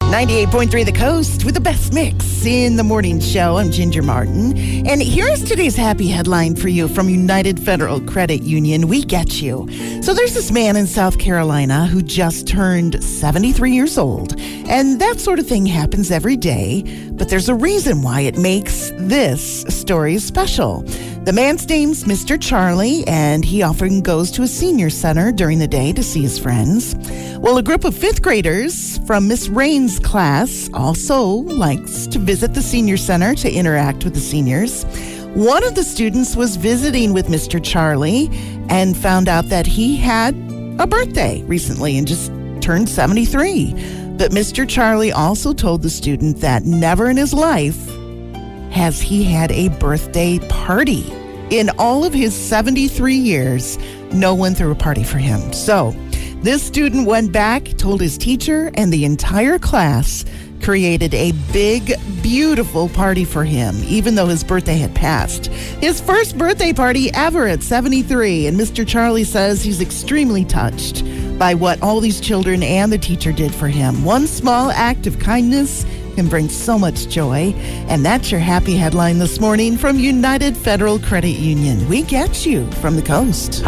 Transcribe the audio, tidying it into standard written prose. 98.3 The Coast with the best mix in the morning show. I'm Ginger Martin. And here's today's happy headline for you from United Federal Credit Union. We get you. So there's this man in South Carolina who just turned 73 years old. And that sort of thing happens every day. But there's a reason why it makes this story special. The man's name's Mr. Charlie, and he often goes to a senior center during the day to see his friends. Well, a group of fifth graders from Miss Rain's class also likes to visit the senior center to interact with the seniors. One of the students was visiting with Mr. Charlie and found out that he had a birthday recently and just turned 73. But Mr. Charlie also told the student that never in his life has he had a birthday party. In all of his 73 years, no one threw a party for him. So this student went back, told his teacher, and the entire class created a big, beautiful party for him, even though his birthday had passed. His first birthday party ever at 73, and Mr. Charlie says he's extremely touched by what all these children and the teacher did for him. One small act of kindness can bring so much joy. And that's your happy headline this morning from United Federal Credit Union. We get you from the coast.